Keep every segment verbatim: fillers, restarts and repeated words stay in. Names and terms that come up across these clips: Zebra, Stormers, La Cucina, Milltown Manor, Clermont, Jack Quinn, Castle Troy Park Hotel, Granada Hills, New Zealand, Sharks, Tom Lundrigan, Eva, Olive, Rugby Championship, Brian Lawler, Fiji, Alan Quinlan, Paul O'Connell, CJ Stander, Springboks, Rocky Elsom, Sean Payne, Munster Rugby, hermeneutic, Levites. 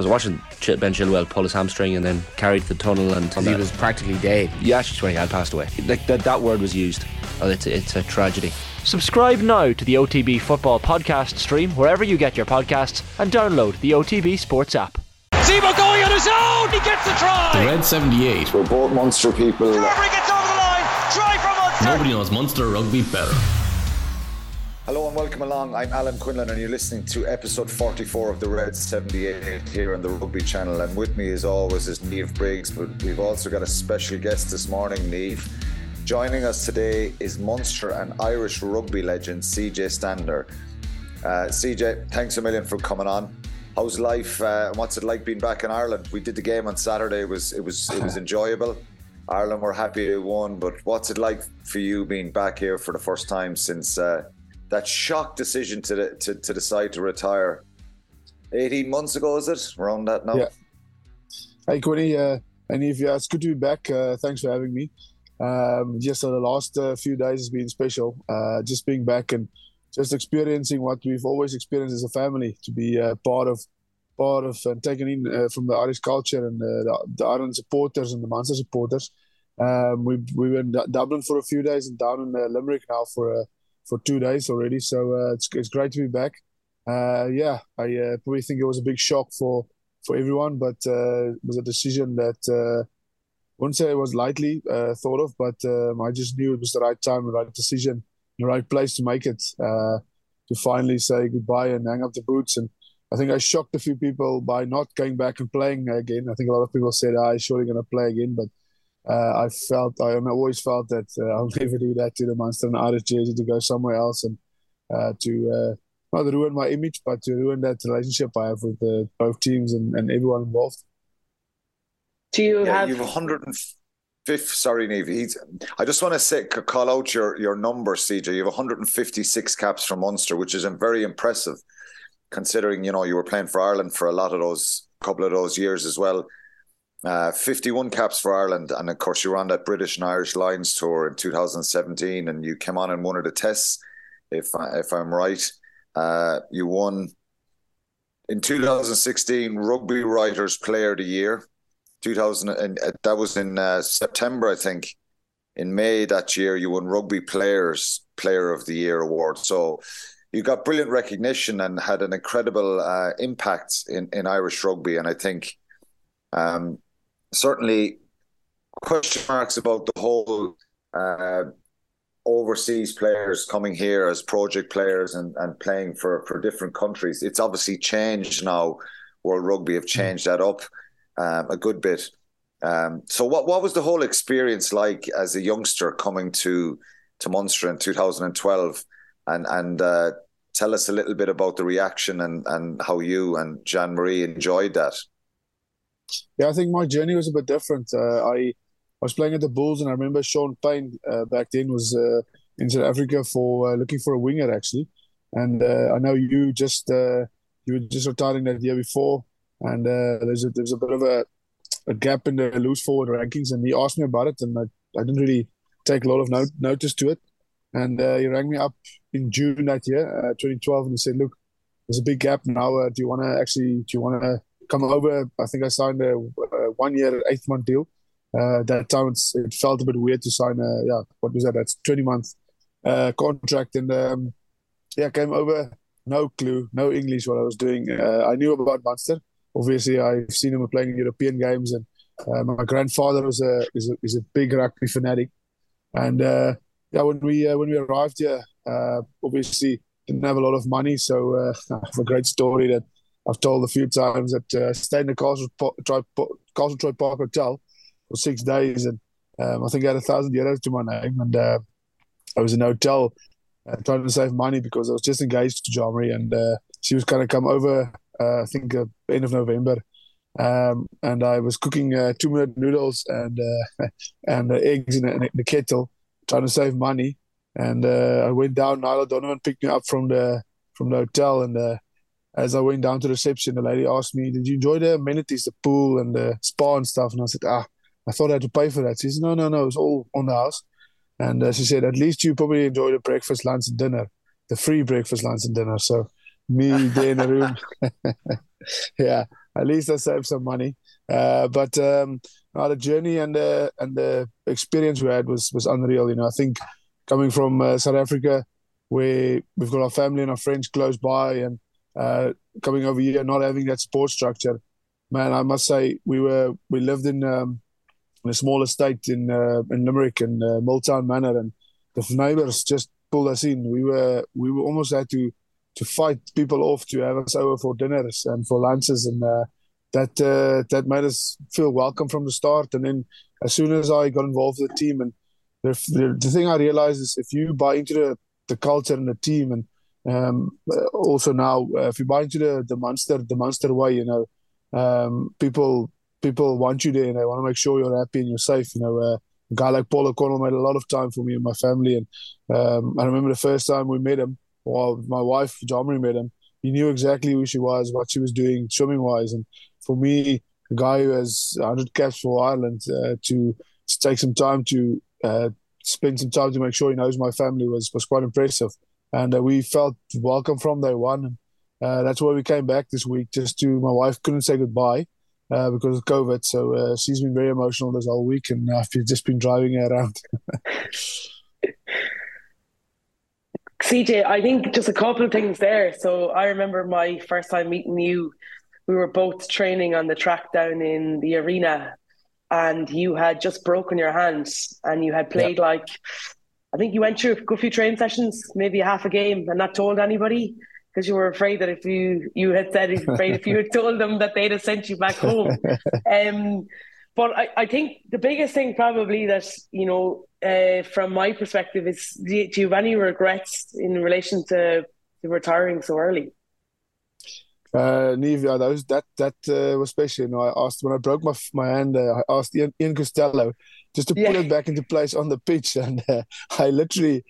I was watching Ben Chilwell pull his hamstring and then carried to the tunnel, and he was practically dead. Yeah, actually, twenty had passed away. Like that, that word was used. Oh, it's, it's a tragedy. Subscribe now to the O T B Football Podcast stream wherever you get your podcasts, and download the O T B Sports app. Zebra going on his own. He gets the try. The Red seventy-eight. We're both Munster people. Strawberry gets over the line. Try for Munster. Nobody knows Munster rugby better. Hello and welcome along. I'm Alan Quinlan, and you're listening to episode forty-four of the Red seventy-eight here on the Rugby Channel. And with me, as always, is Niamh Briggs, but we've also got a special guest this morning, Niamh. Joining us today is Munster and Irish rugby legend C J Stander. Uh, C J, thanks a million for coming on. How's life? Uh, what's it like being back in Ireland? We did the game on Saturday. It was it was it was enjoyable. Ireland were happy they won, but what's it like for you being back here for the first time since? Uh, That shock decision to, the, to to decide to retire eighteen months ago, is it? We're on that now. Yeah. Hi, Cody. Uh, and if, yeah, it's good to be back. Uh, thanks for having me. Um, yes, so the last uh, few days has been special. Uh, just being back and just experiencing what we've always experienced as a family, to be uh, part of part of and taken in uh, from the Irish culture and uh, the, the Ireland supporters and the Munster supporters. Um, we we were in Dublin for a few days and down in uh, Limerick now for a. Uh, for two days already, so uh, it's it's great to be back. Uh, yeah, I uh, probably think it was a big shock for, for everyone, but uh, it was a decision that uh, I wouldn't say it was lightly uh, thought of, but um, I just knew it was the right time, the right decision, the right place to make it, uh, to finally say goodbye and hang up the boots. And I think I shocked a few people by not going back and playing again. I think a lot of people said, I'm surely going to play again, but Uh, I felt I always felt that uh, I'll never do that to the Munster and Irish jersey, to go somewhere else and uh, to uh, not ruin my image, but to ruin that relationship I have with uh, both teams and, and everyone involved. Do you yeah, have you've one hundred fifth? Sorry, Niamh. I just want to say call out your your number, C J. You have one hundred fifty-six caps for Munster, which is very impressive, considering you know you were playing for Ireland for a lot of those couple of those years as well. Uh, fifty-one caps for Ireland, and of course you were on that British and Irish Lions tour in two thousand seventeen, and you came on in one of the tests, if, I, if I'm right. Uh, you won in two thousand sixteen Rugby Writers Player of the Year. two thousand and that was in uh, September, I think. In May that year, you won Rugby Players Player of the Year award. So you got brilliant recognition and had an incredible uh, impact in, in Irish rugby, and I think um, certainly, question marks about the whole uh, overseas players coming here as project players and, and playing for, for different countries. It's obviously changed now. World Rugby have changed that up um, a good bit. Um, so what what was the whole experience like as a youngster coming to, to Munster in two thousand twelve? And, and uh, tell us a little bit about the reaction and, and how you and Jean-Marie enjoyed that. Yeah, I think my journey was a bit different. Uh, I was playing at the Bulls, and I remember Sean Payne uh, back then was uh, in South Africa for uh, looking for a winger, actually. And uh, I know you just uh, you were just retiring that year before, and uh, there's a, there's a bit of a, a gap in the loose forward rankings, and he asked me about it, and I, I didn't really take a lot of note, notice to it. And uh, he rang me up in June that year, uh, twenty twelve, and he said, "Look, there's a big gap now. Uh, do you want to actually? Do you want to?" Come over. I think I signed a, a one-year, eight-month deal. Uh, that time it's, it felt a bit weird to sign a yeah, what was that? That's twenty-month uh, contract. And um, yeah, came over, no clue, no English what I was doing. Uh, I knew about Munster. Obviously, I've seen him playing in European games, and uh, my grandfather was a is a is a big rugby fanatic. And uh, yeah, when we uh, when we arrived here, uh, obviously didn't have a lot of money. So uh, I have a great story that I've told a few times, that uh, stayed in the Castle Troy, Castle Troy Park Hotel for six days, and um, I think I had a thousand euros to my name, and uh, I was in a hotel uh, trying to save money because I was just engaged to Jomari, and uh, she was going to come over, uh, I think, uh, end of November, um, and I was cooking uh, two-minute noodles and uh, and uh, eggs in, in the kettle, trying to save money, and uh, I went down. Niall Donovan picked me up from the from the hotel, and. Uh, As I went down to the reception, the lady asked me, "Did you enjoy the amenities, the pool and the spa and stuff?" And I said, ah, I thought I had to pay for that. She said, no, no, no, it's all on the house. And uh, she said, at least you probably enjoy the breakfast, lunch and dinner, the free breakfast, lunch and dinner. So me there in the room. yeah, at least I saved some money. Uh, but um, no, the journey and the and the experience we had was was unreal. You know, I think coming from uh, South Africa, where we've got our family and our friends close by, and uh, coming over here not having that support structure, man, I must say we were we lived in um, in a small estate in uh, in Limerick and uh, Milltown Manor, and the neighbours just pulled us in. We were we were almost had to. to fight people off to have us over for dinners and for lunches, and uh, that uh, that made us feel welcome from the start. And then as soon as I got involved with the team, and the, the, the thing I realized is if you buy into the, the culture and the team, and um, also now uh, if you buy into the the Munster the Munster way, you know, um, people people want you there, and they want to make sure you're happy and you're safe. You know, uh, a guy like Paul O'Connell made a lot of time for me and my family, and um, I remember the first time we met him. Well, my wife, Jomari, met him. He knew exactly who she was, what she was doing, swimming-wise. And for me, a guy who has one hundred caps for Ireland, uh, to, to take some time to uh, spend some time to make sure he knows my family was, was quite impressive. And uh, we felt welcome from day one. Uh, that's why we came back this week, just to... My wife couldn't say goodbye uh, because of COVID. So uh, she's been very emotional this whole week, and I've just been driving her around. C J, I think just a couple of things there. So I remember my first time meeting you, we were both training on the track down in the arena, and you had just broken your hand, and you had played, yeah. like, I think you went through a good few training sessions, maybe half a game, and not told anybody because you were afraid that if you, you had said, afraid if you had told them that they'd have sent you back home. Um, but I, I think the biggest thing probably that, you know, Uh, from my perspective, is do you, do you have any regrets in relation to, to retiring so early? Uh, Niamh, yeah, that was, that, that uh, was special. You know, I asked when I broke my my hand, uh, I asked Ian, Ian Costello just to yeah. put it back into place on the pitch, and uh, I literally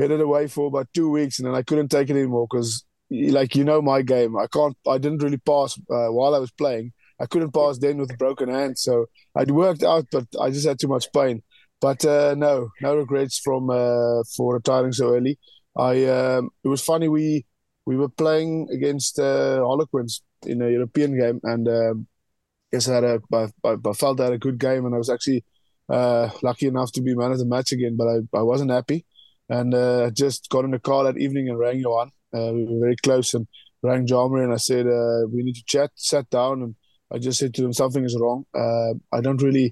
hid it away for about two weeks, and then I couldn't take it anymore because, like, you know, my game, I can't, I didn't really pass uh, while I was playing. I couldn't pass then with a broken hand, so I'd worked out, but I just had too much pain. But uh, no, no regrets from uh, for retiring so early. I um, it was funny, we we were playing against uh, Harlequins in a European game, and um, yes, I, had a, I, I felt I had a good game, and I was actually uh, lucky enough to be man of the match again. But I, I wasn't happy, and uh, I just got in the car that evening and rang Johan. Uh, we were very close, and rang Jomari, and I said uh, we need to chat. Sat down, and I just said to him, something is wrong. Uh, I don't really.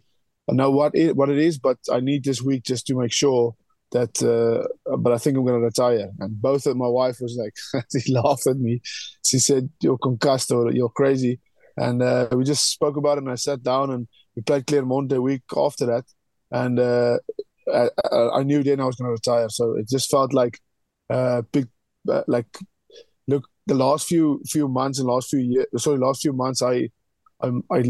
I know what it, what it is, but I need this week just to make sure that, uh, but I think I'm going to retire. And both of my wife was like, she laughed at me. She said, you're concussed or you're crazy. And uh, we just spoke about it, and I sat down, and we played Clermont the week after that. And uh, I, I knew then I was going to retire. So it just felt like, uh, big, uh, like, look, the last few few months and last few years, sorry, last few months, I, I, I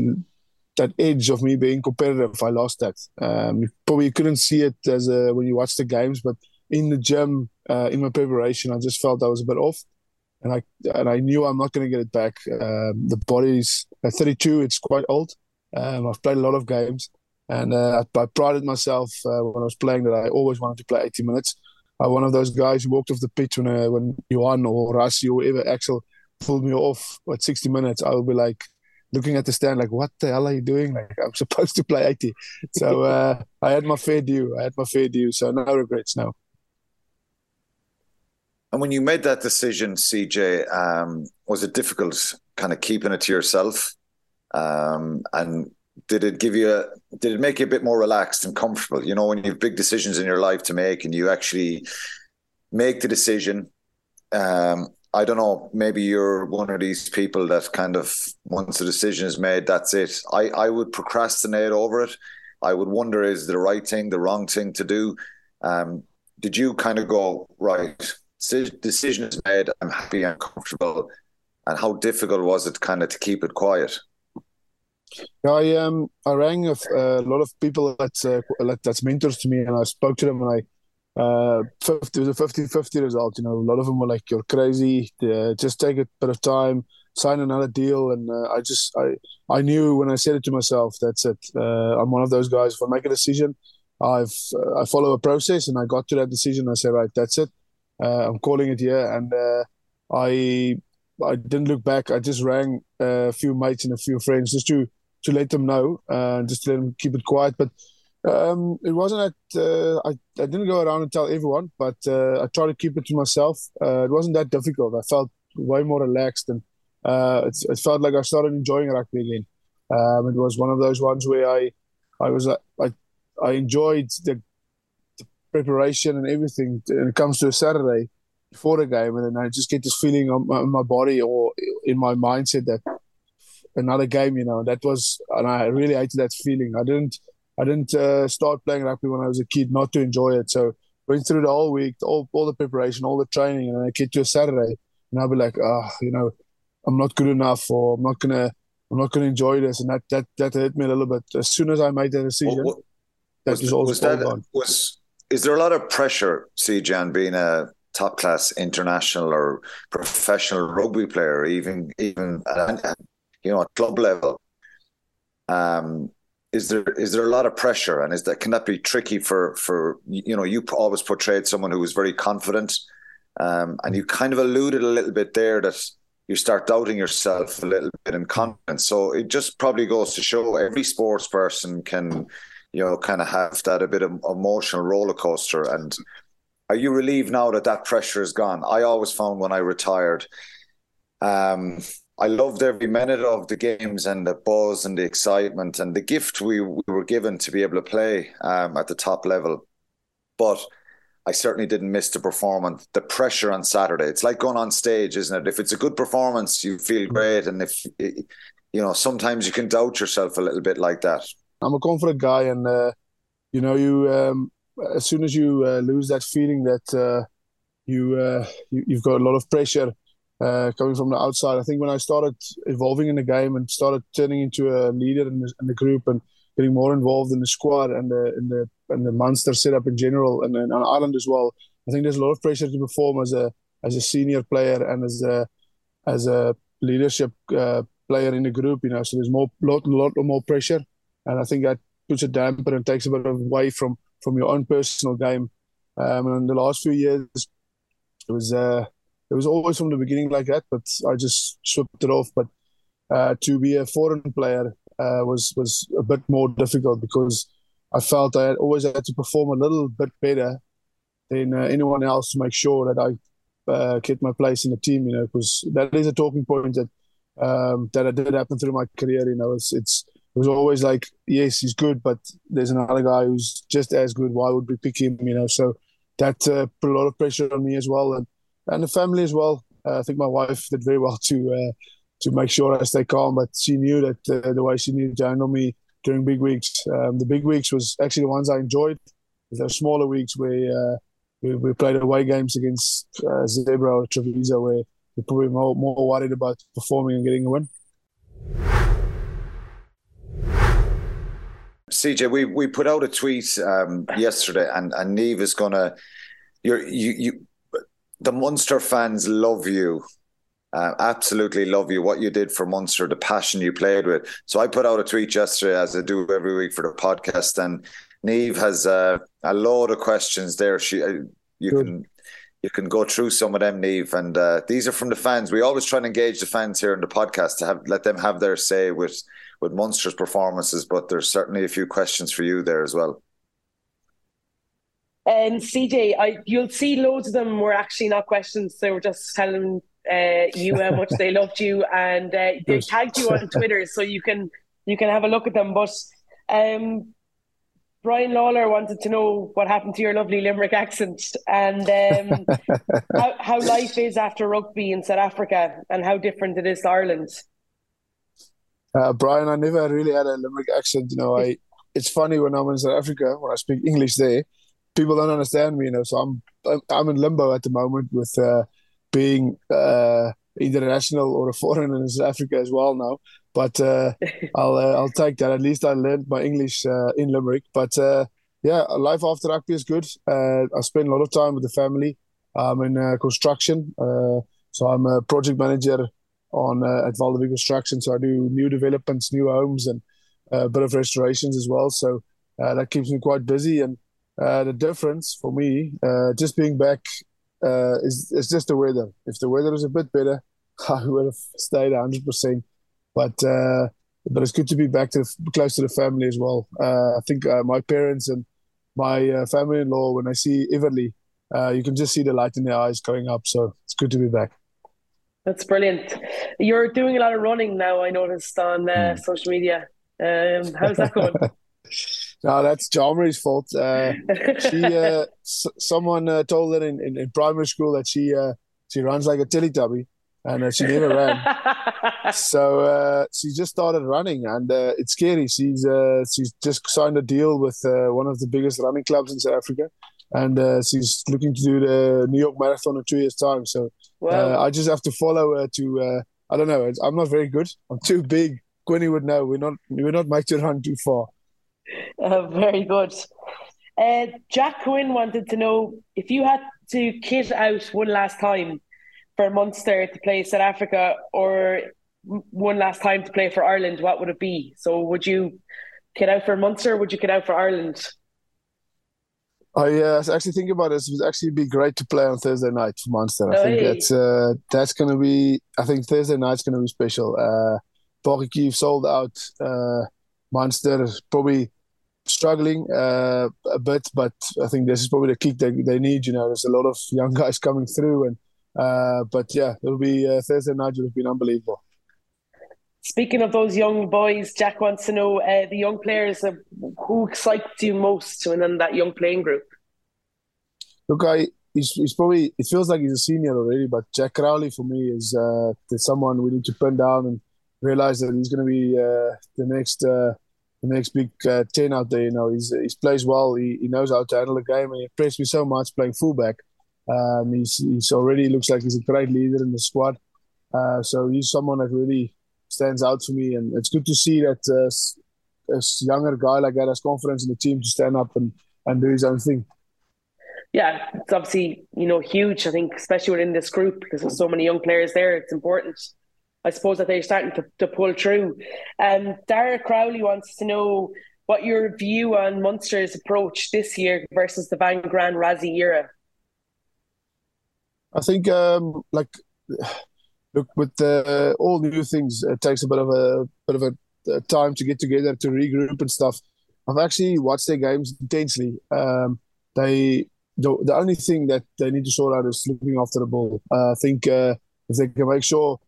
that edge of me being competitive, I lost that. Um, you probably couldn't see it as a, when you watch the games, but in the gym, uh, in my preparation, I just felt I was a bit off, and I and I knew I'm not going to get it back. Um, the body's at thirty-two; it's quite old. Um, I've played a lot of games, and uh, I, I prided myself uh, when I was playing that I always wanted to play eighty minutes. I'm one of those guys who walked off the pitch when uh, when Johan or Rassie or whoever, Axel, pulled me off at sixty minutes. I would be like, looking at the stand like, what the hell are you doing? Like, I'm supposed to play eighty. So uh, I had my fair due. I had my fair due. So no regrets now. And when you made that decision, C J, um, was it difficult kind of keeping it to yourself? Um, and did it give you a, did it make you a bit more relaxed and comfortable? You know, when you have big decisions in your life to make and you actually make the decision, um, I don't know, maybe you're one of these people that kind of, once the decision is made, that's it. I, I would procrastinate over it. I would wonder, is the right thing, the wrong thing to do? Um, did you kind of go, right, decision is made, I'm happy, I'm comfortable. And how difficult was it kind of to keep it quiet? I um I rang a, a lot of people that's, uh, that's mentors to me, and I spoke to them, and I, Uh, fifty, it was a fifty-fifty result. You know, a lot of them were like, "You're crazy. Uh, just take a bit of time, sign another deal." And uh, I just, I, I knew when I said it to myself, that's it. Uh, I'm one of those guys. If I make a decision, I've, uh, I follow a process, and I got to that decision. I said, "Right, that's it. Uh, I'm calling it here." And uh, I, I didn't look back. I just rang a few mates and a few friends just to, to let them know, uh, just to let them keep it quiet. But um, it wasn't that uh, I, I didn't go around and tell everyone, but uh, I tried to keep it to myself. Uh, it wasn't that difficult. I felt way more relaxed, and uh, it, it felt like I started enjoying rugby again. Um, it was one of those ones where I, I was I, I enjoyed the, the preparation and everything. And it comes to a Saturday before the game, and then I just get this feeling on my, on my body or in my mindset that another game, you know. That was, and I really hated that feeling. I didn't, I didn't uh, start playing rugby when I was a kid not to enjoy it. So went through the whole week, all all the preparation, all the training, and then I get to a Saturday, and I'll be like, ah, oh, you know, I'm not good enough, or I'm not gonna. I'm not going to enjoy this, and that, that, that hit me a little bit. As soon as I made that decision, well, what, that was, was all, was all that, gone. Was, is there a lot of pressure, C J, being a top-class international or professional rugby player, even even at, you know, at club level? Um, is there is there a lot of pressure, and is that can that be tricky for for you know? You always portrayed someone who was very confident, um, and you kind of alluded a little bit there that you start doubting yourself a little bit in confidence. So it just probably goes to show every sports person can, you know, kind of have that a bit of emotional roller coaster. And are you relieved now that that pressure is gone? I always found when I retired, um, I loved every minute of the games and the buzz and the excitement and the gift we, we were given to be able to play um, at the top level. But I certainly didn't miss the performance, the pressure on Saturday. It's like going on stage, isn't it? If it's a good performance, you feel great. And if, you know, sometimes you can doubt yourself a little bit like that. I'm a confident guy. And, uh, you know, you um, as soon as you uh, lose that feeling that uh, you, uh, you, you've got a lot of pressure uh, coming from the outside. I think when I started evolving in the game and started turning into a leader in the, in the group and getting more involved in the squad and the, in the, and the Munster setup in general, and on Ireland as well, I think there's a lot of pressure to perform as a as a senior player and as a as a leadership uh, player in the group, you know. So there's more lot lot more pressure, and I think that puts a damper and takes a bit of away from from your own personal game. Um, and in the last few years, it was uh, it was always from the beginning like that, but I just swept it off. But uh, to be a foreign player uh, was was a bit more difficult because I felt I had always had to perform a little bit better than uh, anyone else to make sure that I uh, kept my place in the team. You know, because that is a talking point that um, that did happen through my career. You know, it's it's it was always like, yes, he's good, but there's another guy who's just as good. Why would we pick him? You know, so that uh, put a lot of pressure on me as well, and and the family as well. Uh, I think my wife did very well to uh, to make sure I stay calm, but she knew that uh, the way she needed to handle me during big weeks. Um, the big weeks was actually the ones I enjoyed. Those smaller weeks where uh, we, we played away games against uh, Zebra or Treviso, where we're probably more, more worried about performing and getting a win. C J, we, we put out a tweet um, yesterday, and, and Niamh is going to... You, you, the Munster fans love you. Uh, absolutely love you, what you did for Munster, the passion you played with. So I put out a tweet yesterday, as I do every week for the podcast, and Niamh has uh, a load of questions there. She, uh, you Good. can you can go through some of them, Niamh, and uh, these are from the fans. We always try and engage the fans here in the podcast to have let them have their say with with Munster's performances, but there's certainly a few questions for you there as well. And um, C J, I, you'll see loads of them were actually not questions. They were just telling Uh, you how much they loved you, and uh, they tagged you on Twitter, so you can you can have a look at them. But um, Brian Lawler wanted to know what happened to your lovely Limerick accent, and um, how, how life is after rugby in South Africa, and how different it is to Ireland. Uh, Brian, I never really had a Limerick accent. You know, I it's funny when I'm in South Africa when I speak English there, people don't understand me. You know, so I'm I'm in limbo at the moment with. Uh, being uh, international or a foreigner in South Africa as well now. But uh, I'll uh, I'll take that. At least I learned my English uh, in Limerick. But uh, yeah, life after rugby is good. Uh, I spend a lot of time with the family. I'm in uh, construction. Uh, so I'm a project manager on uh, at Valdivie Construction. So I do new developments, new homes, and a bit of restorations as well. So uh, that keeps me quite busy. And uh, the difference for me, uh, just being back, Uh, it's, it's just the weather. If the weather is a bit better, I would have stayed one hundred percent. But uh, but it's good to be back to the, close to the family as well. Uh, I think uh, my parents and my uh, family-in-law, when I see Everly, uh, you can just see the light in their eyes going up. So it's good to be back. That's brilliant. You're doing a lot of running now, I noticed, on uh, mm. social media. Um, how's that going? No, that's Jomari's fault. Uh, she, uh, s- someone uh, told her in, in, in primary school that she uh, she runs like a Teletubby, and uh, she never ran. So uh, she just started running, and uh, it's scary. She's uh, she's just signed a deal with uh, one of the biggest running clubs in South Africa, and uh, she's looking to do the New York Marathon in two years' time. So wow. uh, I just have to follow her to. Uh, I don't know. I'm not very good. I'm too big. Quinny would know. We're not. We're not made to run too far. Uh, very good. Uh, Jack Quinn wanted to know if you had to kit out one last time for Munster to play South Africa or one last time to play for Ireland, what would it be? So would you kit out for Munster or would you kit out for Ireland? I uh, actually think about this. It would actually be great to play on Thursday night for Munster. I oh, think hey. that's, uh, that's going to be... I think Thursday night's going to be special. Uh, Páirc Uí Chaoimh sold out... Uh, Munster probably struggling uh, a bit, but I think this is probably the kick they they need. You know, there's a lot of young guys coming through, and uh, but yeah, it'll be uh, Thursday night. It'll be unbelievable. Speaking of those young boys, Jack wants to know uh, the young players uh, who excites you most when in that young playing group. Look, I he's, he's probably it feels like he's a senior already, but Jack Crowley for me is uh, someone we need to pin down and realize that he's going to be uh, the next uh, the next big uh, ten out there. You know, he's he plays well. He he knows how to handle the game, and he impressed me so much playing fullback. Um, he's he's already looks like he's a great leader in the squad. Uh, so he's someone that really stands out for me, and it's good to see that uh, a younger guy like that has confidence in the team to stand up and, and do his own thing. Yeah, it's obviously you know huge. I think especially within this group because there's so many young players there. It's important. I suppose that they're starting to, to pull through. Um, Dara Crowley wants to know what your view on Munster's approach this year versus the Van Gran Rassie era. I think, um, like, look with uh, all new things, it takes a bit of a bit of a, a time to get together to regroup and stuff. I've actually watched their games intensely. Um, they the, the only thing that they need to sort out is looking after the ball. Uh, I think uh, if they can make sure.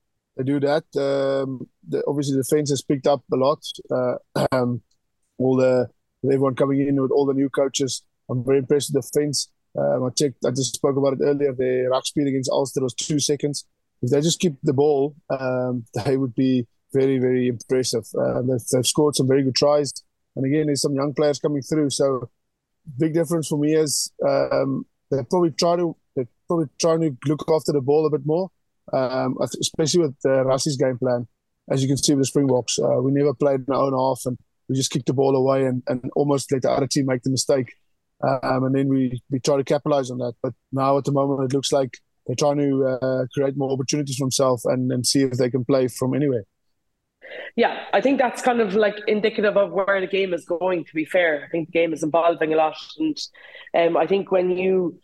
They do that. Um, the, obviously, the fence has picked up a lot. Uh, um, all the everyone coming in with all the new coaches. I'm very impressed with the fence. Um, I checked. I just spoke about it earlier. The ruck speed against Ulster was two seconds. If they just keep the ball, um, they would be very, very impressive. Uh, they've, they've scored some very good tries. And again, there's some young players coming through. So, big difference for me is um, they probably try to they're probably trying to look after the ball a bit more. Um, especially with uh, Rassie's game plan, as you can see with the Springboks, uh, we never played in our own half and we just kicked the ball away and, and almost let the other team make the mistake, um, and then we, we try to capitalise on that. But now at the moment it looks like they're trying to uh, create more opportunities for themselves and, and see if they can play from anywhere. Yeah, I think that's kind of like indicative of where the game is going, to be fair. I think the game is evolving a lot, and um, I think when you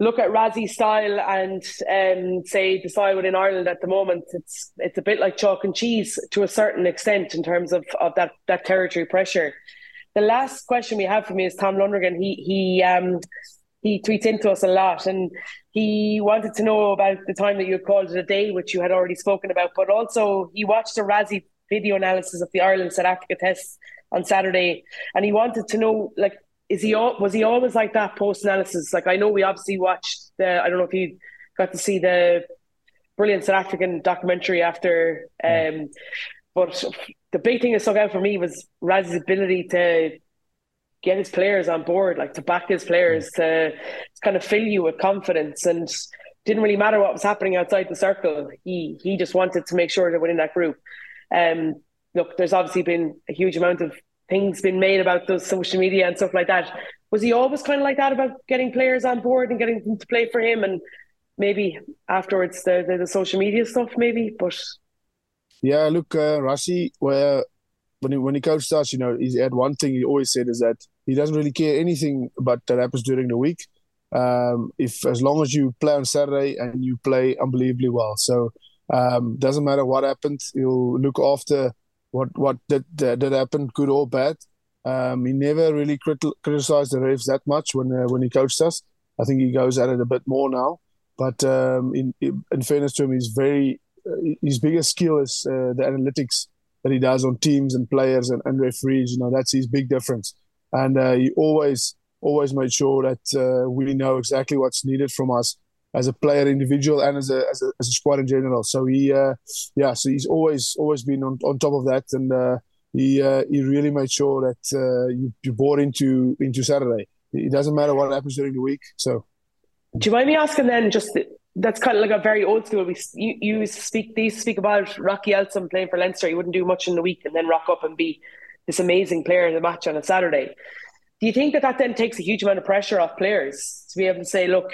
look at Rassie's style and um, say the style within Ireland at the moment, it's it's a bit like chalk and cheese to a certain extent in terms of, of that that territory pressure. The last question we have for me is Tom Lundrigan. He he um he tweets into us a lot, and he wanted to know about the time that you called it a day, which you had already spoken about, but also he watched a Rassie video analysis of the Ireland South Africa test on Saturday, and he wanted to know like. Is he was he always like that post analysis? Like I know we obviously watched the. I don't know if you got to see the brilliant South African documentary after, um, but the big thing that stuck out for me was Rassie's ability to get his players on board, like to back his players, to, to kind of fill you with confidence, and didn't really matter what was happening outside the circle. He he just wanted to make sure that within that group. Um, look, there's obviously been a huge amount of. Things been made about those social media and stuff like that. Was he always kind of like that about getting players on board and getting them to play for him? And maybe afterwards the the, the social media stuff, maybe. But yeah, look, uh, Rassie, well, when he, when he coached us, you know, he had one thing he always said is that he doesn't really care anything about that happens during the week. Um, if as long as you play on Saturday and you play unbelievably well, so Um, doesn't matter what happens, he'll look after what what did did, did happen, good or bad. Um, he never really criti- criticised the refs that much when uh, when he coached us. I think he goes at it a bit more now. But um, in in fairness to him, he's very uh, his biggest skill is uh, the analytics that he does on teams and players and, and referees. You know, that's his big difference. And uh, he always always made sure that uh, we know exactly what's needed from us as a player, individual, and as a as a, as a squad in general. So he, uh, yeah, so he's always always been on, on top of that, and uh, he uh, he really made sure that uh, you you bought into into Saturday. It doesn't matter what happens during the week. So, do you mind me asking then? Just that's kind of like a very old school. We you, you speak these speak about Rocky Elsom playing for Leinster. He wouldn't do much in the week, and then rock up and be this amazing player in the match on a Saturday. Do you think that that then takes a huge amount of pressure off players to be able to say, look,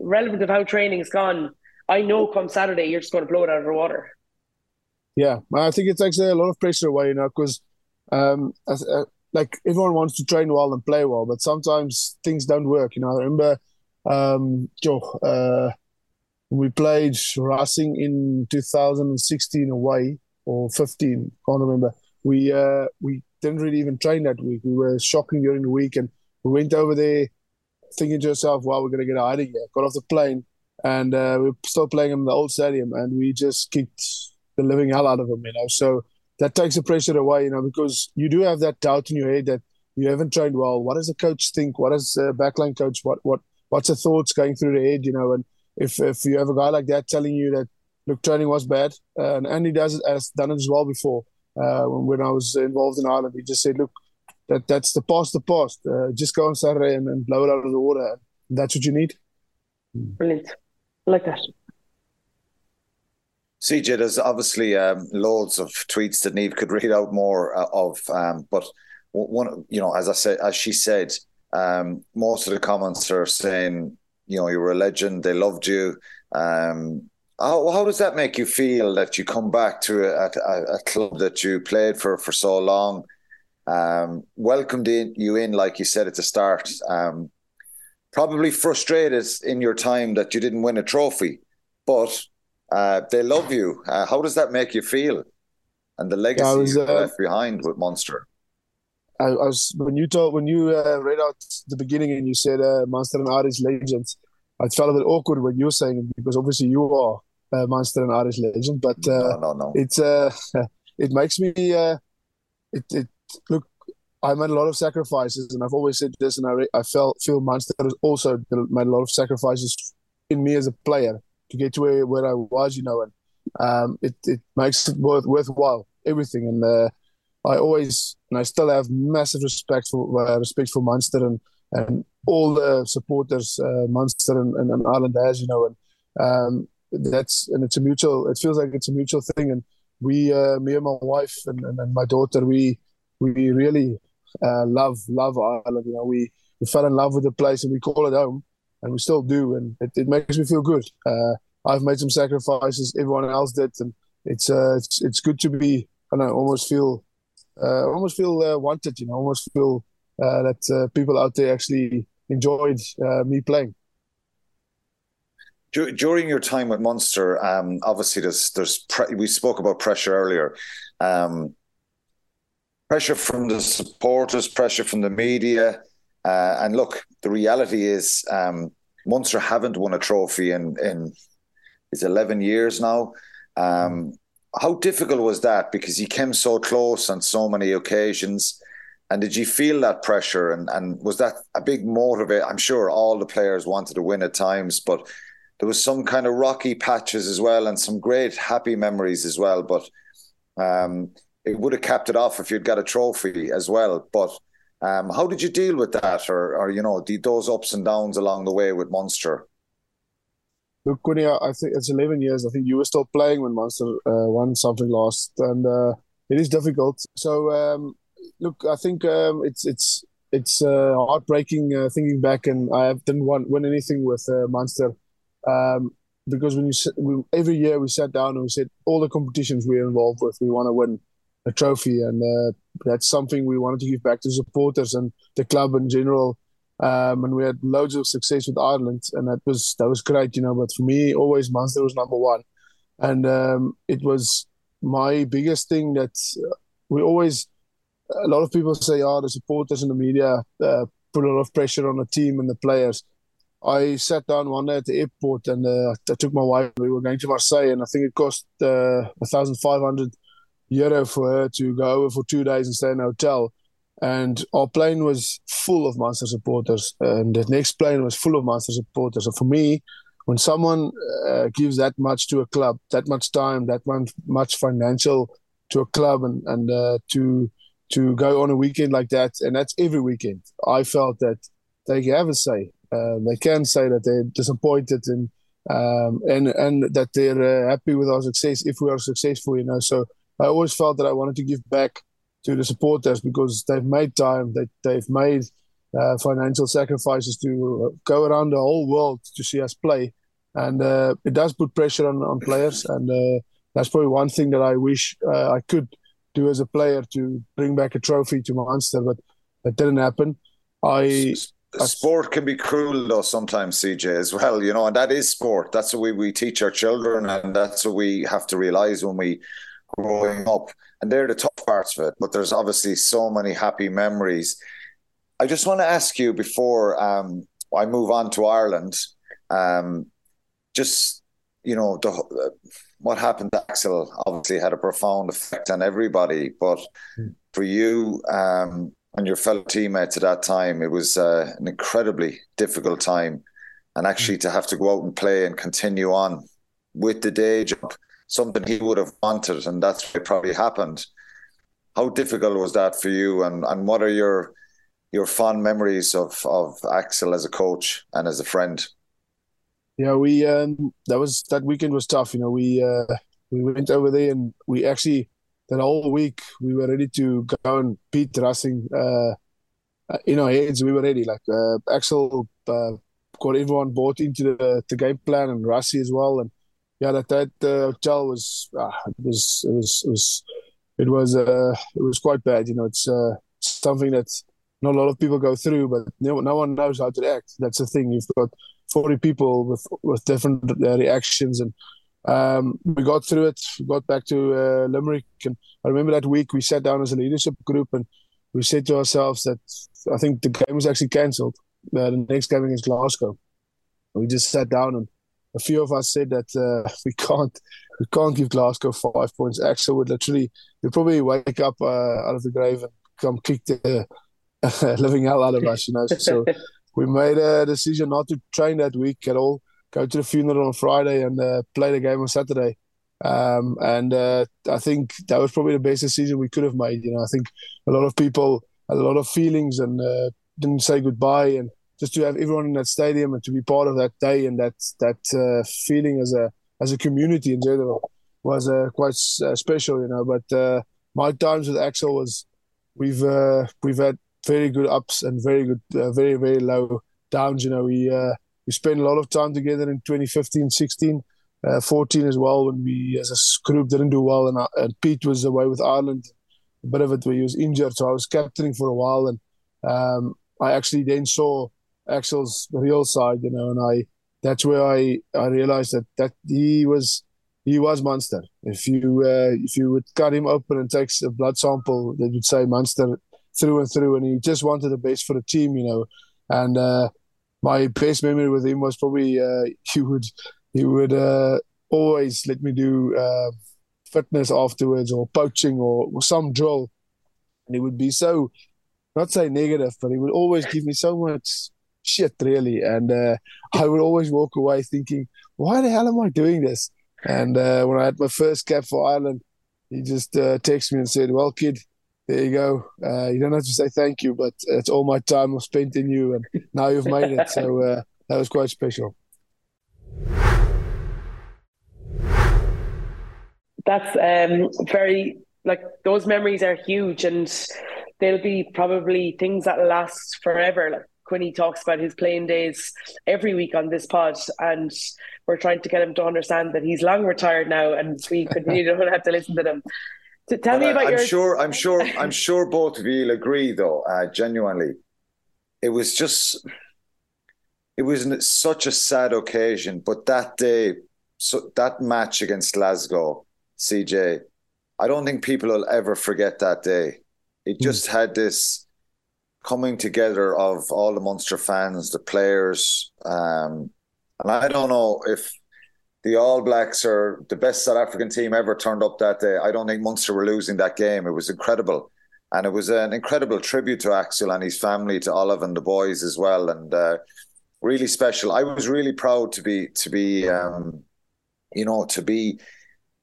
relevant of how training's gone, I know come Saturday you're just going to blow it out of the water? Yeah, I think it takes a lot of pressure away, you know, because um, as, uh, like everyone wants to train well and play well, but sometimes things don't work. You know, I remember um, Joe, uh, we played Racing in two thousand sixteen away, or fifteen, can't remember. We uh, we didn't really even train that week. We were shopping during the week, and we went over there thinking to yourself, wow, we're going to get out of here. Got off the plane, and uh, we we're still playing in the old stadium, and we just kicked the living hell out of them, you know. So that takes the pressure away, you know, because you do have that doubt in your head that you haven't trained well. What does the coach think? What does the backline coach, what, what, what's the thoughts going through the head, you know? And if, if you have a guy like that telling you that, look, training was bad, uh, and Andy does it, has done it as well before. Uh, when I was involved in Ireland, he just said, look, That that's the past, the past. Uh, just go on Saturday and, and blow it out of the water. That's what you need. Brilliant. I like that. C J, there's obviously um, loads of tweets that Niamh could read out more uh, of. Um, but one, you know, as I said, as she said, um, most of the comments are saying, you know, you were a legend. They loved you. Um, how how does that make you feel that you come back to a, a, a club that you played for for so long? Um, welcomed in, you in, like you said at the start, um, probably frustrated in your time that you didn't win a trophy, but uh, they love you. Uh, how does that make you feel? And the legacy I was, uh, you left behind with Munster. I, I was when you told when you uh, read out the beginning and you said uh, Munster and Irish legends. I felt a bit awkward when you were saying it, because obviously you are a Munster and Irish legend. But uh, no, no, no. It's uh, it makes me uh, it it. Look, I made a lot of sacrifices, and I've always said this, and I re- I felt, feel Munster has also made a lot of sacrifices in me as a player to get to where, where I was, you know, and um, it, it makes it worth, worthwhile, everything. And uh, I always, and I still have massive respect for uh, respect for Munster and, and all the supporters uh, Munster and, and, and Ireland has, you know, and um, that's, and it's a mutual, it feels like it's a mutual thing. And we, uh, me and my wife and, and, and my daughter, we, We really uh, love love Ireland. You know, we, we fell in love with the place, and we call it home, and we still do. And it, it makes me feel good. Uh, I've made some sacrifices. Everyone else did, and it's uh, it's it's good to be. I don't know, almost feel, uh, almost feel uh, wanted. You know, almost feel uh, that uh, people out there actually enjoyed uh, me playing. During your time with Munster, um, obviously there's there's pre- we spoke about pressure earlier. Um, Pressure from the supporters, pressure from the media. Uh, and look, the reality is um, Munster haven't won a trophy in, in it's eleven years now. Um, how difficult was that? Because you came so close on so many occasions. And did you feel that pressure? And, and was that a big motivator? I'm sure all the players wanted to win at times, but there was some kind of rocky patches as well and some great happy memories as well. But... Um, it would have capped it off if you'd got a trophy as well. But um, how did you deal with that? Or, or you know, the, those ups and downs along the way with Munster? Look, Quinny, I think it's eleven years. I think you were still playing when Munster uh, won something last. And uh, it is difficult. So, um, look, I think um, it's it's it's uh, heartbreaking uh, thinking back. And I didn't want, win anything with uh, Munster. Um, because when you we, every year we sat down and we said, all the competitions we were involved with, we want to win a trophy, and uh, that's something we wanted to give back to supporters and the club in general. Um, and we had loads of success with Ireland, and that was that was great, you know. But for me, always Munster was number one. And um, it was my biggest thing that we always, a lot of people say, oh, the supporters and the media uh, put a lot of pressure on the team and the players. I sat down one day at the airport and uh, I took my wife. We were going to Marseille, and I think it cost uh, fifteen hundred euro for her to go over for two days and stay in a hotel. And our plane was full of Munster supporters, and the next plane was full of Munster supporters. So for me, when someone uh, gives that much to a club, that much time, that much much financial to a club, and and uh, to to go on a weekend like that, and that's every weekend, I felt that they have a say. Uh, they can say that they're disappointed and um, and and that they're uh, happy with our success if we are successful, you know. So I always felt that I wanted to give back to the supporters because they've made time, that they, they've made uh, financial sacrifices to go around the whole world to see us play, and uh, it does put pressure on, on players, and uh, that's probably one thing that I wish uh, I could do as a player, to bring back a trophy to Munster, but that didn't happen. I. Sport can be cruel though sometimes, C J, as well, you know, and that is sport. That's what we, we teach our children, and that's what we have to realise when we growing up. And they're the tough parts of it, but there's obviously so many happy memories. I just want to ask you before um, I move on to Ireland, um, just, you know, the, uh, what happened to Axel obviously had a profound effect on everybody, but for you... Um, and your fellow teammates at that time, it was uh, an incredibly difficult time. And actually to have to go out and play and continue on with the day job, something he would have wanted, and that's what probably happened. How difficult was that for you? And, and what are your your fond memories of, of Axel as a coach and as a friend? Yeah, we um, that was that weekend was tough. You know, we uh, we went over there and we actually... That whole week, we were ready to go and beat Rassie. Uh, in our heads, we were ready. Like uh, Axel uh, got everyone bought into the, the game plan, and Rassie as well. And yeah, that that uh, hotel was uh, it was it was it was it was, uh, it was quite bad. You know, it's uh, something that not a lot of people go through, but no, no one knows how to act. That's the thing. You've got forty people with with different uh, reactions and. Um, we got through it, got back to uh, Limerick, and I remember that week we sat down as a leadership group and we said to ourselves that I think the game was actually cancelled, uh, the next game against Glasgow. We just sat down and a few of us said that uh, we can't we can't give Glasgow five points. Axel would literally, he'd probably wake up uh, out of the grave and come kick the uh, living hell out of us, you know. So we made a decision not to train that week at all. Go to the funeral on Friday and uh, play the game on Saturday. Um, and uh, I think that was probably the best decision we could have made. You know, I think a lot of people, a lot of feelings, and uh, didn't say goodbye. And just to have everyone in that stadium and to be part of that day and that that uh, feeling as a as a community in general was uh, quite uh, special. You know, but uh, my times with Axel was we've uh, we've had very good ups and very good, uh, very very low downs. You know, we. Uh, We spent a lot of time together in twenty fifteen, sixteen, uh, fourteen as well, when we as a group didn't do well. And, I, and Pete was away with Ireland, a bit of it where he was injured. So I was captaining for a while. And um, I actually then saw Axel's real side, you know, and I that's where I, I realised that, that he was he was Munster. If you uh, if you would cut him open and take a blood sample, they would say Munster through and through. And he just wanted the best for the team, you know. And... Uh, My best memory with him was probably uh, he would he would uh, always let me do uh, fitness afterwards or poaching or, or some drill, and he would be so, not say negative, but he would always give me so much shit really, and uh, I would always walk away thinking, why the hell am I doing this? And uh, when I had my first cap for Ireland, he just uh, texted me and said, well kid, there you go. Uh, you don't have to say thank you, but it's all my time I've spent in you, and now you've made it. So uh, that was quite special. That's um, very, like, those memories are huge, and they'll be probably things that last forever. Like when he talks about his playing days every week on this pod, and we're trying to get him to understand that he's long retired now, and we continue to have to listen to them. So tell me about I, I'm your... sure, I'm sure, I'm sure both of you will agree, though. Uh, genuinely, it was just, it was an, such a sad occasion. But that day, so that match against Glasgow, C J, I don't think people will ever forget that day. It just mm. had this coming together of all the Munster fans, the players. Um, and I don't know if the All Blacks are the best South African team ever turned up that day. I don't think Munster were losing that game. It was incredible. And it was an incredible tribute to Axel and his family, to Olive and the boys as well. And uh, really special. I was really proud to be, to be, um, you know, to be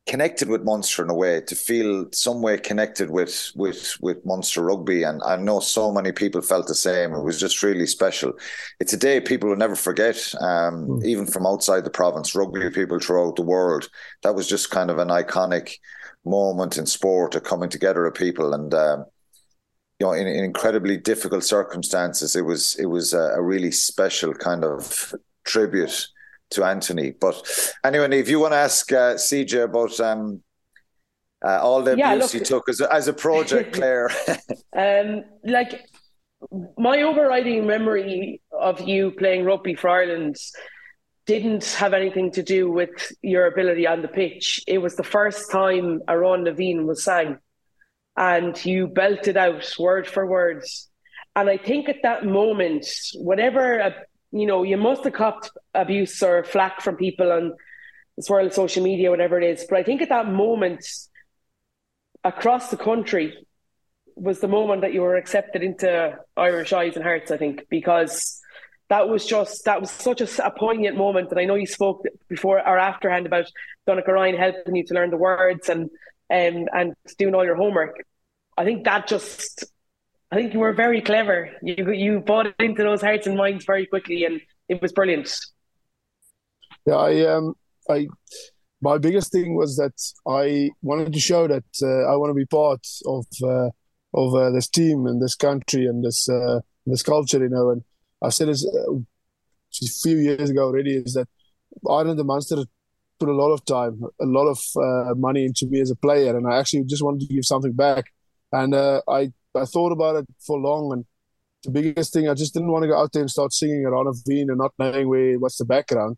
connected with Munster in a way, to feel some way connected with, with, with Munster rugby. And I know so many people felt the same. It was just really special. It's a day people will never forget, um, mm. even from outside the province, rugby people throughout the world. That was just kind of an iconic moment in sport, a coming together of people. And, um, you know, in, in incredibly difficult circumstances, it was it was a, a really special kind of tribute to Anthony. But anyway, if you want to ask uh, C J about um, uh, all the yeah, abuse look, he took as a, as a project player. um, like, my overriding memory of you playing rugby for Ireland didn't have anything to do with your ability on the pitch. It was the first time Aron Levine was sang. And you belted out word for word. And I think at that moment, whatever, uh, you know, you must have copped abuse or flack from people on this world of social media, whatever it is. But I think at that moment, across the country, was the moment that you were accepted into Irish eyes and hearts, I think, because that was just, that was such a, a poignant moment. And I know you spoke before or afterhand about Donica Ryan helping you to learn the words and Um, and doing all your homework. I think that just, I think you were very clever. You you bought into those hearts and minds very quickly, and it was brilliant. Yeah, I um, I my biggest thing was that I wanted to show that uh, I want to be part of uh, of uh, this team and this country and this uh, this culture, you know. And I said this uh, a few years ago already, is that Ireland and Munster put a lot of time, a lot of uh, money into me as a player, and I actually just wanted to give something back. And uh, I, I thought about it for long, and the biggest thing, I just didn't want to go out there and start singing around a vein and not knowing where what's the background.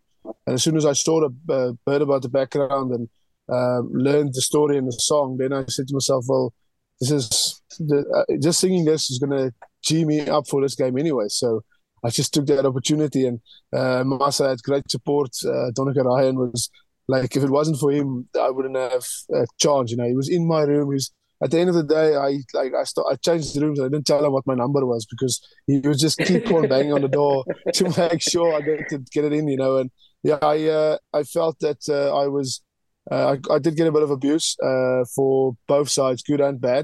And as soon as I saw the, uh, heard about the background and uh, learned the story and the song, then I said to myself, well, this is the, uh, just singing this is going to gee me up for this game anyway. So I just took that opportunity, and uh, Massa had great support. Uh, Donica Ryan was, like, if it wasn't for him, I wouldn't have a chance. You know, he was in my room. He was, at the end of the day, I like I st- I changed the rooms. And I didn't tell him what my number was because he would just keep on banging on the door to make sure I get to get it in. You know, and yeah, I uh, I felt that uh, I was uh, I I did get a bit of abuse uh, for both sides, good and bad.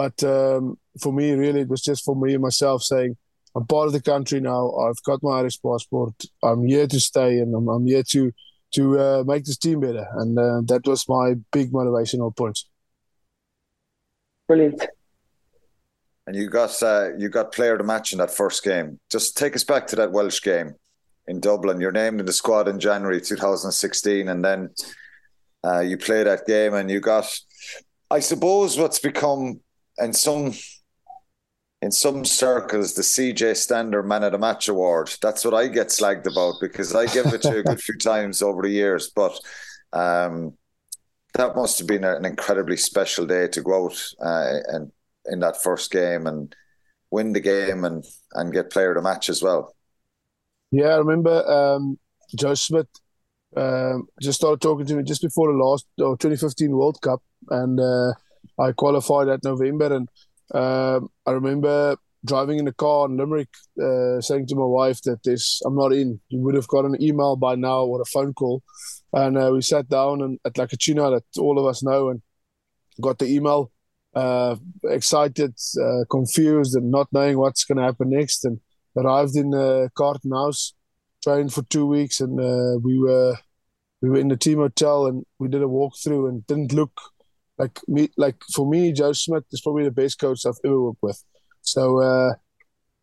But um, for me, really, it was just for me and myself saying, I'm part of the country now. I've got my Irish passport. I'm here to stay, and I'm, I'm here to. to uh, make this team better. And uh, that was my big motivational point. Brilliant. And you got uh, you got player of the match in that first game. Just take us back to that Welsh game in Dublin. You're named in the squad in January twenty sixteen, and then uh, you play that game and you got, I suppose, what's become, in some in some circles, the C J Stander Man of the Match Award. That's what I get slagged about because I give it to you a good few times over the years. But um, that must have been an incredibly special day to go out uh, and in that first game and win the game and, and get player of the match as well. Yeah, I remember um, Joe Smith um, just started talking to me just before the last or twenty fifteen World Cup, and uh, I qualified that November, and Um, I remember driving in the car in Limerick, uh, saying to my wife that this I'm not in. You would have got an email by now or a phone call. And uh, we sat down and at La Cucina that all of us know, and got the email, uh, excited, uh, confused, and not knowing what's going to happen next. And arrived in uh, Carlton House, trained for two weeks, and uh, we were we were in the team hotel, and we did a walkthrough and didn't look. Like me, like for me, Joe Smith is probably the best coach I've ever worked with. So uh,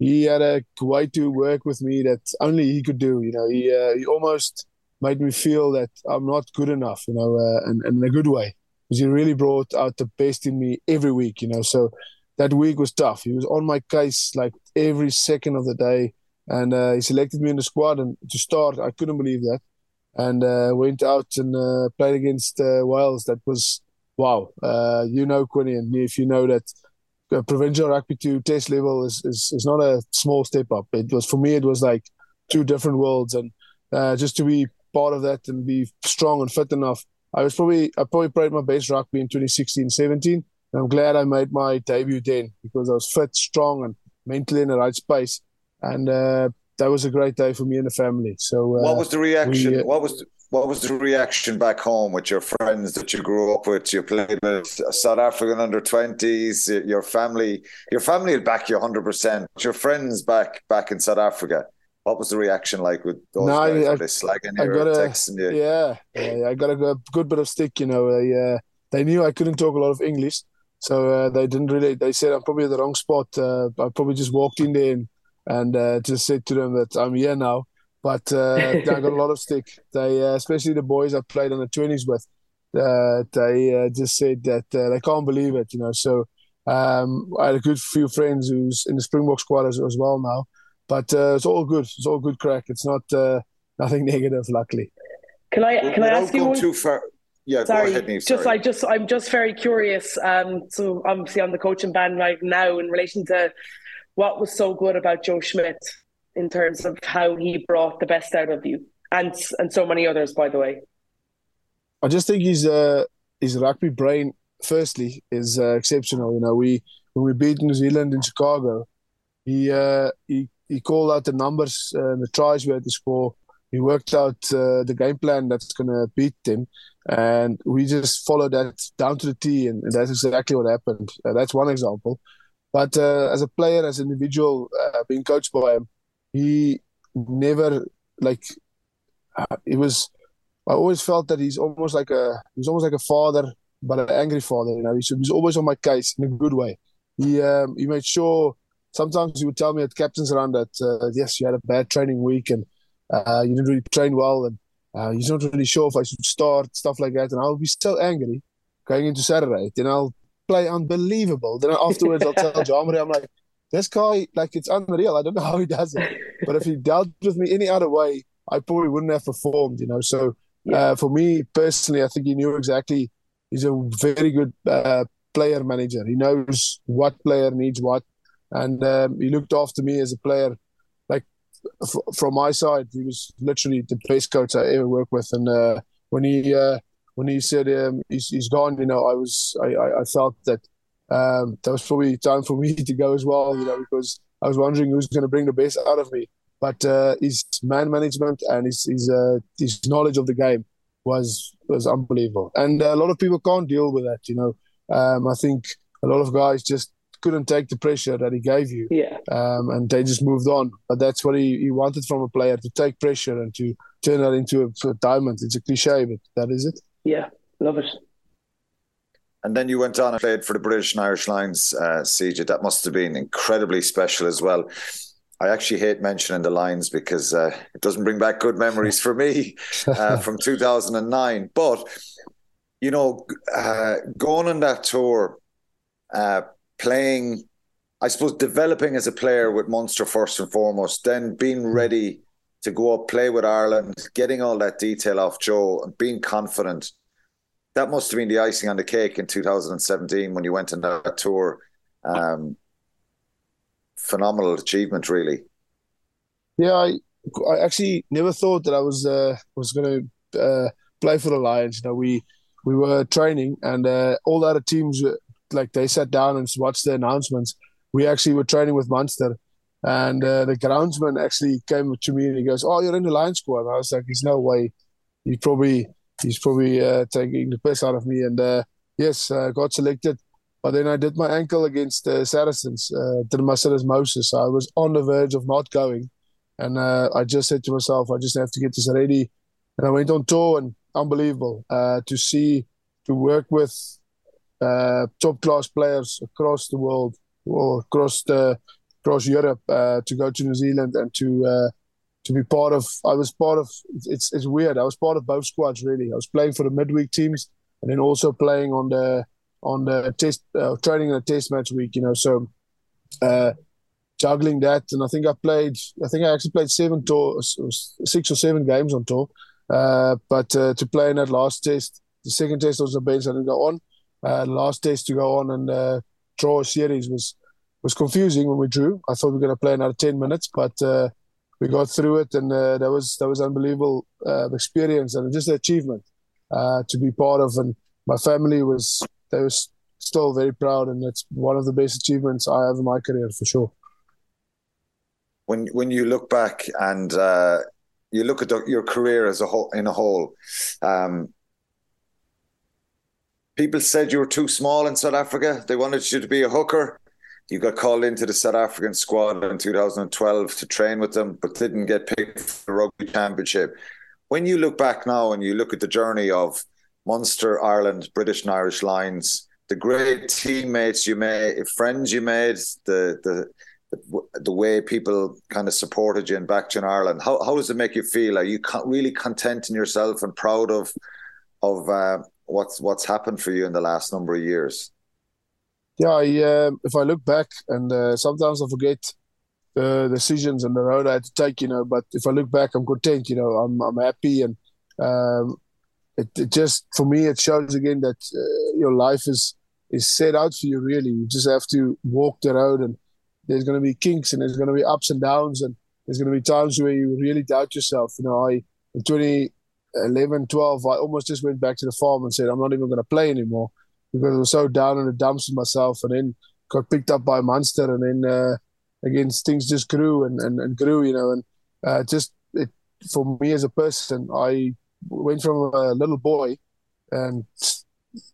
he had a way to work with me that only he could do. You know, he uh, he almost made me feel that I'm not good enough. You know, uh, and, and in a good way, because he really brought out the best in me every week. You know, so that week was tough. He was on my case like every second of the day, and uh, he selected me in the squad. And to start, I couldn't believe that. and uh, went out and uh, played against uh, Wales. That was wow. Uh, you know, Quinny and Niamh, you know that uh, provincial rugby to test level is, is is not a small step up. It was for me. It was like two different worlds, and uh, just to be part of that and be strong and fit enough. I was probably I probably played my best rugby in twenty sixteen seventeen. I'm glad I made my debut then because I was fit, strong, and mentally in the right space. And uh, that was a great day for me and the family. So, uh, what was the reaction? We, uh, what was the, what was the reaction back home with your friends that you grew up with? You played with South African under twenties. Your family, your family will back you one hundred percent. Your friends back back in South Africa. What was the reaction like with those no, guys? I, Were they slagging you or texting you? Yeah, yeah, I got a good bit of stick. You know, they uh, they knew I couldn't talk a lot of English. So uh, they didn't really, they said I'm probably at the wrong spot. Uh, I probably just walked in there and, and uh, just said to them that I'm here now. But uh, I got a lot of stick. They, uh, especially the boys I played in the twenties with, uh, they uh, just said that uh, they can't believe it, you know. So um, I had a good few friends who's in the Springboks squad as, as well now. But uh, it's all good. It's all good crack. It's not uh, nothing negative, luckily. Can I, can we, I ask you one? Too far. Yeah, sorry, ahead, Niamh, sorry. Just I just I'm just very curious. Um, so obviously on the coaching band right now, in relation to what was so good about Joe Schmidt in terms of how he brought the best out of you, and and so many others, by the way. I just think his uh, his rugby brain, firstly, is uh, exceptional. You know, we when we beat New Zealand in Chicago, he uh, he he called out the numbers and the tries we had to score. He worked out uh, the game plan that's going to beat them. And we just followed that down to the T, and that's exactly what happened. Uh, that's one example. But uh, as a player, as an individual, uh, being coached by him, he never, like, uh, it was, I always felt that he's almost like a, he's almost like a father, but an angry father. You know, he's, he's always on my case in a good way. He, um, he made sure, sometimes he would tell me at captain's round that, uh, yes, you had a bad training week, and Uh, you didn't really train well, and uh, he's not really sure if I should start, stuff like that. And I'll be still angry going into Saturday. Then I'll play unbelievable. Then afterwards, I'll tell Jomari, I'm like, this guy, like, it's unreal. I don't know how he does it. But if he dealt with me any other way, I probably wouldn't have performed, you know. So uh, for me personally, I think he knew exactly. He's a very good uh, player manager. He knows what player needs what. And um, he looked after me as a player. From my side, he was literally the best coach I ever worked with. And uh, when he uh, when he said um, he's, he's gone, you know, I was I, I, I felt that um, that was probably time for me to go as well, you know, because I was wondering who's going to bring the best out of me. But uh, his man management and his his, uh, his knowledge of the game was was unbelievable. And a lot of people can't deal with that, you know. Um, I think a lot of guys just couldn't take the pressure that he gave you, yeah. Um, and they just moved on. But that's what he, he wanted from a player, to take pressure and to turn that into a, a diamond. It's a cliche, but that is it. Yeah, love it. And then you went on and played for the British and Irish Lions, uh, C J. That must have been incredibly special as well. I actually hate mentioning the Lions because uh, it doesn't bring back good memories for me uh, from two thousand nine. But, you know, uh, going on that tour, uh, playing, I suppose, developing as a player with Munster first and foremost, then being ready to go up, play with Ireland, getting all that detail off Joe and being confident. That must have been the icing on the cake in two thousand seventeen when you went on that tour. Um, phenomenal achievement, really. Yeah, I, I actually never thought that I was uh, was going to uh, play for the Lions. You know, we, we were training and uh, all the other teams were, like, they sat down and watched the announcements. We actually were training with Munster, and uh, the groundsman actually came to me and he goes, "Oh, you're in the Lions squad." And I was like, "There's no way. He probably he's probably uh, taking the piss out of me." And uh, yes, I uh, got selected, but then I did my ankle against uh, Saracens, uh, did my syndesmosis. So I was on the verge of not going, and uh, I just said to myself, "I just have to get this ready." And I went on tour, and unbelievable uh, to see to work with. Uh, top-class players across the world, or across the across Europe, uh, to go to New Zealand and to uh, to be part of. I was part of. It's it's weird. I was part of both squads, really. I was playing for the midweek teams, and then also playing on the on the test uh, training in a test match week. You know, so uh, juggling that, and I think I played. I think I actually played seven tour, six or seven games on tour, Uh, but uh, to play in that last test, the second test was a bench, I didn't go on. Uh, last test to go on and uh, draw a series was was confusing when we drew. I thought we were going to play another ten minutes, but uh, we got through it, and uh, that was that was unbelievable uh, experience and just an achievement uh, to be part of. And my family was they were still very proud, and it's one of the best achievements I have in my career for sure. When when you look back and uh, you look at the, your career as a whole, in a whole. Um, People said you were too small in South Africa. They wanted you to be a hooker. You got called into the South African squad in two thousand twelve to train with them, but didn't get picked for the Rugby Championship. When you look back now and you look at the journey of Munster, Ireland, British and Irish Lions, the great teammates you made, friends you made, the the the way people kind of supported you and backed you in Ireland, how how does it make you feel? Are you really content in yourself and proud of of? Uh, what's what's happened for you in the last number of years? Yeah, I, uh, if I look back, and uh, sometimes I forget the decisions and the road I had to take, you know, but if I look back, I'm content, you know, I'm I'm happy, and um, it, it just, for me, it shows again that uh, your life is, is set out for you, really. You just have to walk the road, and there's going to be kinks, and there's going to be ups and downs, and there's going to be times where you really doubt yourself. You know, I, in twenty eleven, twelve, I almost just went back to the farm and said, I'm not even going to play anymore, because I was so down in the dumps with myself, and then got picked up by Munster, and then uh, again, things just grew and, and, and grew, you know, and uh, just it, for me as a person, I went from a little boy and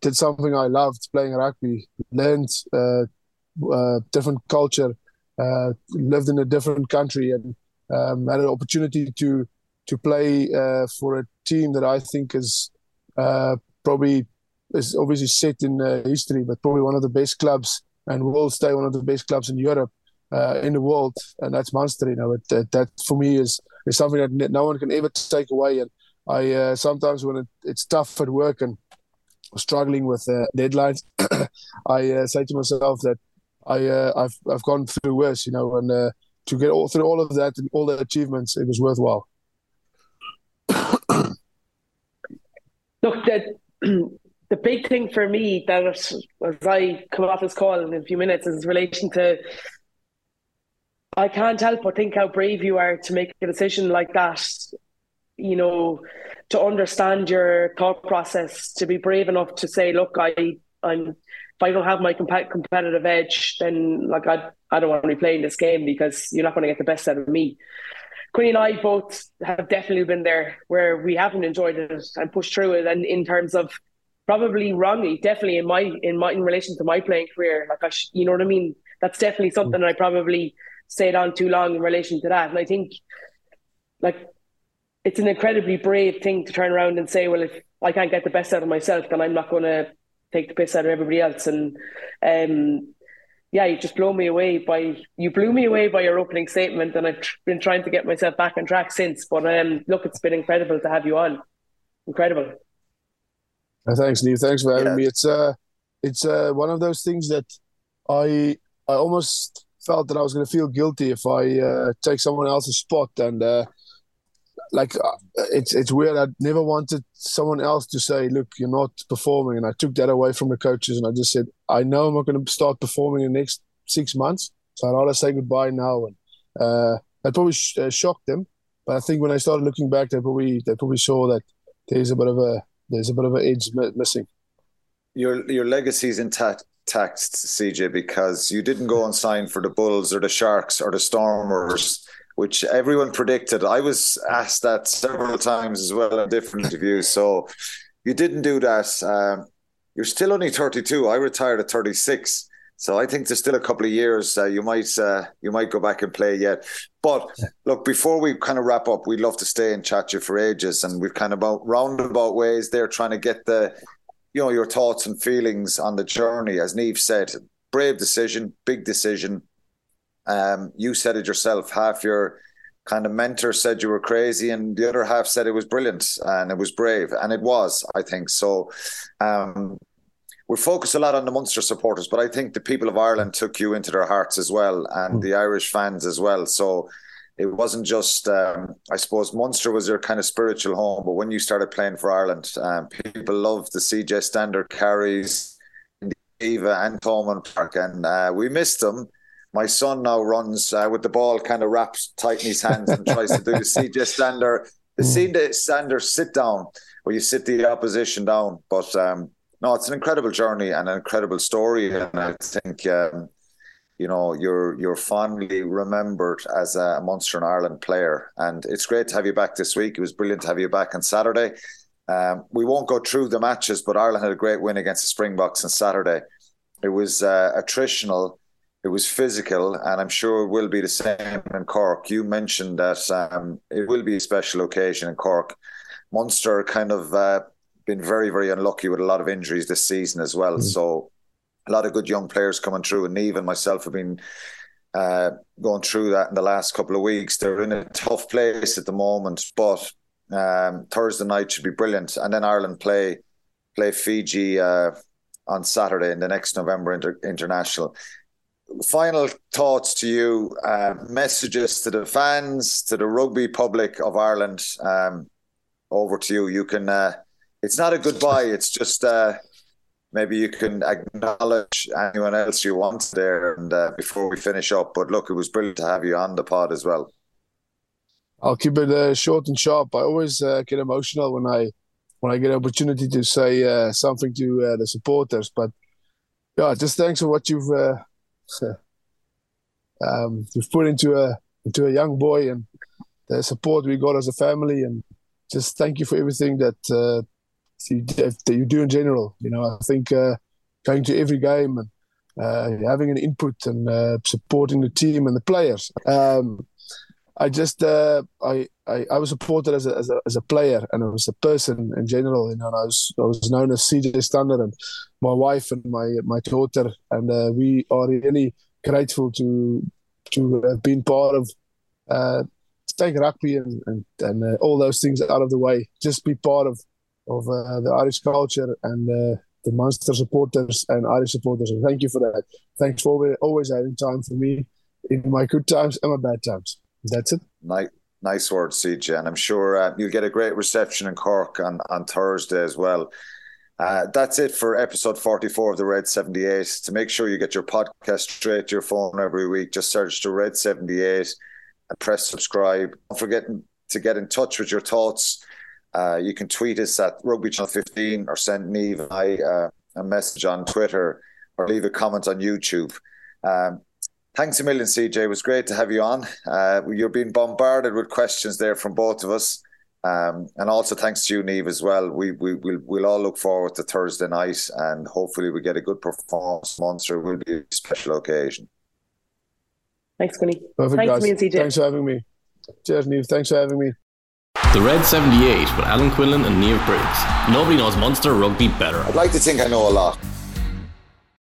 did something I loved, playing rugby, learned a uh, uh, different culture, uh, lived in a different country, and um, had an opportunity to to play uh, for a team that I think is uh, probably, is obviously set in uh, history, but probably one of the best clubs, and will stay one of the best clubs in Europe, uh, in the world, and that's Munster. You know, it, that, that for me is, is something that no one can ever take away. And I uh, sometimes when it, it's tough at work and struggling with uh, deadlines, I uh, say to myself that I uh, I've I've gone through worse, you know, and uh, to get all through all of that and all the achievements, it was worthwhile. Look, the, the big thing for me that was, as I come off this call in a few minutes, is in relation to, I can't help but think how brave you are to make a decision like that, you know, to understand your thought process, to be brave enough to say, look, I, I'm, if I don't have my comp- competitive edge, then like I, I don't want to be playing this game, because you're not going to get the best out of me. Quinn and I both have definitely been there where we haven't enjoyed it and pushed through it, and in terms of probably wrongly, definitely in my in my in relation to my playing career, like I, sh- you know what I mean. That's definitely something I probably stayed on too long in relation to that. And I think, like, it's an incredibly brave thing to turn around and say, well, if I can't get the best out of myself, then I'm not going to take the piss out of everybody else. And um. Yeah, you just blow me away by you blew me away by your opening statement, and I've been trying to get myself back on track since. But um, look, it's been incredible to have you on. Incredible. Thanks, Niamh. Thanks for having yeah. me. It's uh, it's uh, one of those things that I I almost felt that I was going to feel guilty if I uh, take someone else's spot, and uh, like it's it's weird. I never wanted someone else to say, "Look, you're not performing," and I took that away from the coaches, and I just said, I know I'm not going to start performing in the next six months, so I'd rather say goodbye now. And uh, that probably sh- uh, shocked them, but I think when I started looking back, they probably they probably saw that there's a bit of a there's a bit of an edge mi- missing. Your your legacy's intact, intact, C J, because you didn't go and sign for the Bulls or the Sharks or the Stormers, which everyone predicted. I was asked that several times as well in different interviews. So you didn't do that. Um, You're still only thirty-two. I retired at thirty-six, so I think there's still a couple of years uh, you might uh, you might go back and play yet. But look, before we kind of wrap up, we'd love to stay and chat you for ages, and we've kind of about roundabout ways there, trying to get the, you know, your thoughts and feelings on the journey. As Niamh said, brave decision, big decision. Um, you said it yourself. Half your kind of mentor said you were crazy, and the other half said it was brilliant and it was brave, and it was. I think so. Um, We focus a lot on the Munster supporters, but I think the people of Ireland took you into their hearts as well, and the Irish fans as well. So it wasn't just, um, I suppose, Munster was your kind of spiritual home, but when you started playing for Ireland, um, people loved the C J Stander carries, Eva and Thomond Park, and uh, we missed them. My son now runs uh, with the ball kind of wrapped tight in his hands and tries to do the C J Stander, the C J Stander sit down, where you sit the opposition down. But um, no, it's an incredible journey and an incredible story, and I think um, you know you're you're fondly remembered as a Munster and Ireland player. And it's great to have you back this week. It was brilliant to have you back on Saturday. Um, we won't go through the matches, but Ireland had a great win against the Springboks on Saturday. It was uh, attritional, it was physical, and I'm sure it will be the same in Cork. You mentioned that um, it will be a special occasion in Cork. Munster kind of uh, been very, very unlucky with a lot of injuries this season as well. Mm-hmm. So a lot of good young players coming through, and Niamh and myself have been uh, going through that in the last couple of weeks. They're in a tough place at the moment, but Um, Thursday night should be brilliant, and then Ireland play play Fiji uh, on Saturday in the next November inter- international. Final thoughts to you, uh, messages to the fans, to the rugby public of Ireland. Um, over to you. You can. Uh, it's not a goodbye. It's just uh, maybe you can acknowledge anyone else you want there, and uh, before we finish up. But look, it was brilliant to have you on the pod as well. I'll keep it uh, short and sharp. I always uh, get emotional when I when I get an opportunity to say uh, something to uh, the supporters. But yeah, just thanks for what you've uh, um, you've put into a into a young boy and the support we got as a family. And just thank you for everything that uh, you, that you do in general. You know, I think uh, going to every game and uh, having an input and uh, supporting the team and the players. Um, I just uh, I, I I was supported as a as a as a player and as a person in general. You know, and I was I was known as C J Stander, and my wife and my my daughter, and uh, we are really grateful to to have been part of uh, take rugby and and, and uh, all those things out of the way. Just be part of of uh, the Irish culture and uh, the Munster supporters and Irish supporters. And thank you for that. Thanks for always having time for me in my good times and my bad times. That's it. Nice, nice word, C J. And I'm sure uh, you'll get a great reception in Cork on, on Thursday as well. Uh, that's it for episode forty-four of the Red seventy-eight. To make sure you get your podcast straight to your phone every week, just search the Red seventy-eight and press subscribe. Don't forget to get in touch with your thoughts. Uh, you can tweet us at Rugby Channel fifteen or send Niamh and I uh, a message on Twitter or leave a comment on YouTube. Um, Thanks a million, C J. It was great to have you on. Uh, you're being bombarded with questions there from both of us. Um, and also thanks to you, Niamh, as well. We, we, we'll, we'll all look forward to Thursday night, and hopefully we get a good performance. Munster will be a special occasion. Thanks, Quinny. Perfect, thanks, guys. Me and C J. Thanks for having me. Cheers, Niamh. Thanks for having me. The Red seventy-eight with Alan Quinlan and Niamh Briggs. Nobody knows Munster rugby better. I'd like to think I know a lot.